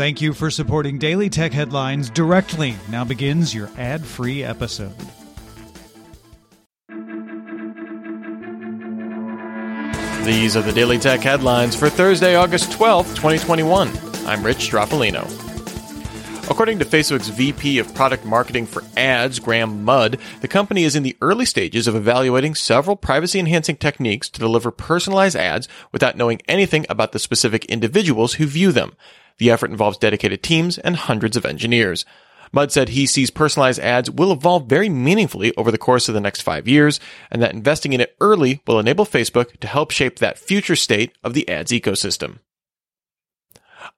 Thank you for supporting Daily Tech Headlines directly. Now begins your ad-free episode. These are the Daily Tech Headlines for Thursday, August 12th, 2021. I'm Rich Strappolino. According to Facebook's VP of Product Marketing for Ads, Graham Mudd, the company is in the early stages of evaluating several privacy-enhancing techniques to deliver personalized ads without knowing anything about the specific individuals who view them. The effort involves dedicated teams and hundreds of engineers. Mudd said he sees personalized ads will evolve very meaningfully over the course of the next 5 years, and that investing in it early will enable Facebook to help shape that future state of the ads ecosystem.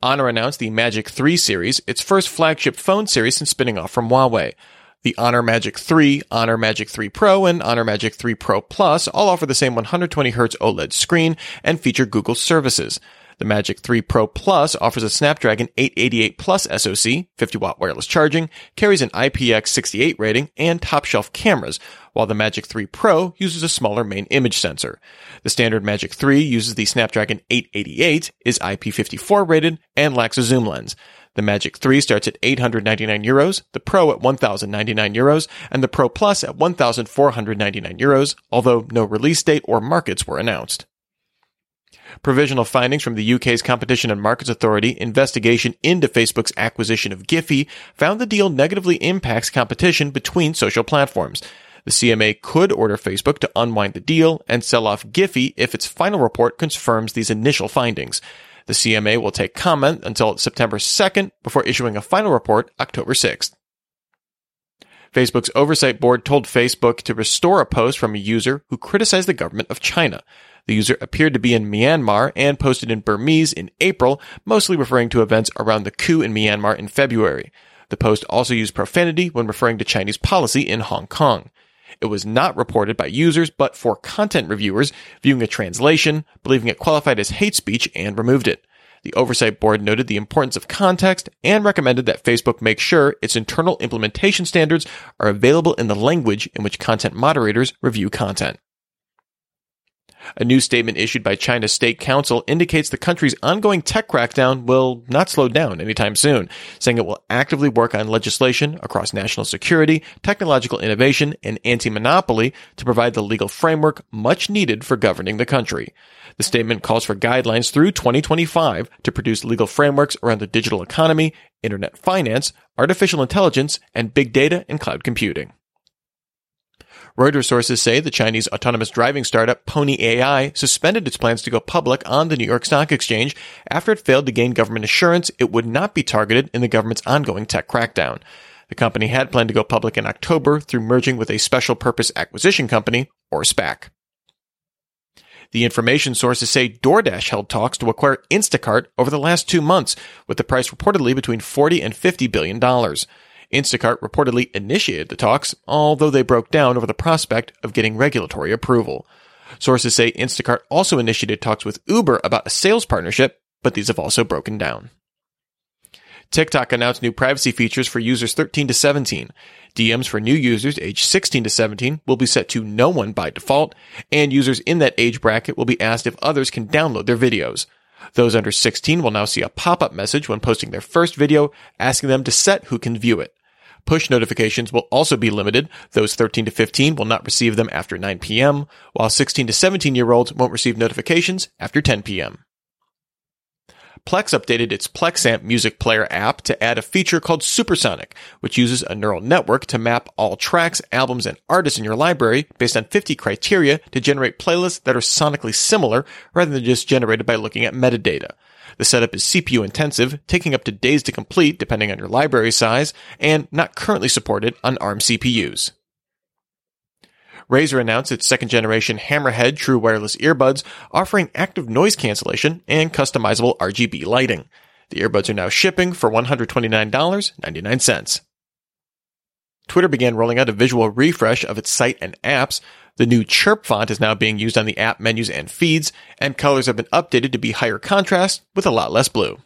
Honor announced the Magic 3 series, its first flagship phone series since spinning off from Huawei. The Honor Magic 3, Honor Magic 3 Pro, and Honor Magic 3 Pro Plus all offer the same 120Hz OLED screen and feature Google services. The Magic 3 Pro Plus offers a Snapdragon 888 Plus SoC, 50-watt wireless charging, carries an IPX68 rating, and top-shelf cameras, while the Magic 3 Pro uses a smaller main image sensor. The standard Magic 3 uses the Snapdragon 888, is IP54 rated, and lacks a zoom lens. The Magic 3 starts at €899, the Pro at €1,099, and the Pro Plus at €1,499, although no release date or markets were announced. Provisional findings from the UK's Competition and Markets Authority investigation into Facebook's acquisition of Giphy found the deal negatively impacts competition between social platforms. The CMA could order Facebook to unwind the deal and sell off Giphy if its final report confirms these initial findings. The CMA will take comment until September 2nd before issuing a final report October 6th. Facebook's oversight board told Facebook to restore a post from a user who criticized the government of China. The user appeared to be in Myanmar and posted in Burmese in April, mostly referring to events around the coup in Myanmar in February. The post also used profanity when referring to Chinese policy in Hong Kong. It was not reported by users, but for content reviewers, viewing a translation, believing it qualified as hate speech, and removed it. The Oversight Board noted the importance of context and recommended that Facebook make sure its internal implementation standards are available in the language in which content moderators review content. A new statement issued by China's State Council indicates the country's ongoing tech crackdown will not slow down anytime soon, saying it will actively work on legislation across national security, technological innovation, and anti-monopoly to provide the legal framework much needed for governing the country. The statement calls for guidelines through 2025 to produce legal frameworks around the digital economy, internet finance, artificial intelligence, and big data and cloud computing. Reuters sources say the Chinese autonomous driving startup Pony AI suspended its plans to go public on the New York Stock Exchange after it failed to gain government assurance it would not be targeted in the government's ongoing tech crackdown. The company had planned to go public in October through merging with a special purpose acquisition company, or SPAC. The information sources say DoorDash held talks to acquire Instacart over the last 2 months, with the price reportedly between $40 and $50 billion. Instacart reportedly initiated the talks, although they broke down over the prospect of getting regulatory approval. Sources say Instacart also initiated talks with Uber about a sales partnership, but these have also broken down. TikTok announced new privacy features for users 13 to 17. DMs for new users aged 16 to 17 will be set to no one by default, and users in that age bracket will be asked if others can download their videos. Those under 16 will now see a pop-up message when posting their first video, asking them to set who can view it. Push notifications will also be limited. Those 13 to 15 will not receive them after 9 p.m., while 16 to 17-year-olds won't receive notifications after 10 p.m. Plex updated its PlexAmp music player app to add a feature called Supersonic, which uses a neural network to map all tracks, albums, and artists in your library based on 50 criteria to generate playlists that are sonically similar rather than just generated by looking at metadata. The setup is CPU-intensive, taking up to days to complete depending on your library size, and not currently supported on ARM CPUs. Razer announced its second-generation Hammerhead true wireless earbuds, offering active noise cancellation and customizable RGB lighting. The earbuds are now shipping for $129.99. Twitter began rolling out a visual refresh of its site and apps. The new Chirp font is now being used on the app menus and feeds, and colors have been updated to be higher contrast with a lot less blue.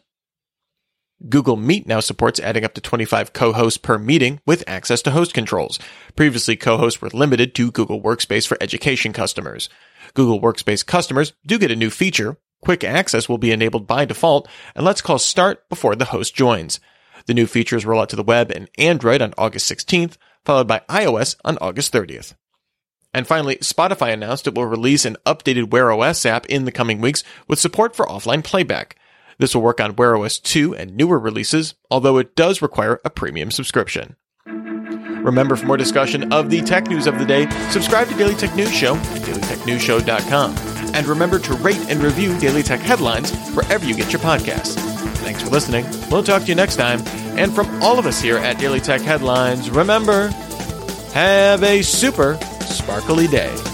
Google Meet now supports adding up to 25 co-hosts per meeting with access to host controls. Previously, co-hosts were limited to Google Workspace for education customers. Google Workspace customers do get a new feature, Quick access will be enabled by default, and let's call start before the host joins. The new features roll out to the web and Android on August 16th, followed by iOS on August 30th. And finally, Spotify announced it will release an updated Wear OS app in the coming weeks with support for offline playback. This will work on Wear OS 2 and newer releases, although it does require a premium subscription. Remember, for more discussion of the tech news of the day, subscribe to Daily Tech News Show at dailytechnewsshow.com. And remember to rate and review Daily Tech Headlines wherever you get your podcasts. Thanks for listening. We'll talk to you next time. And from all of us here at Daily Tech Headlines, remember, have a super sparkly day.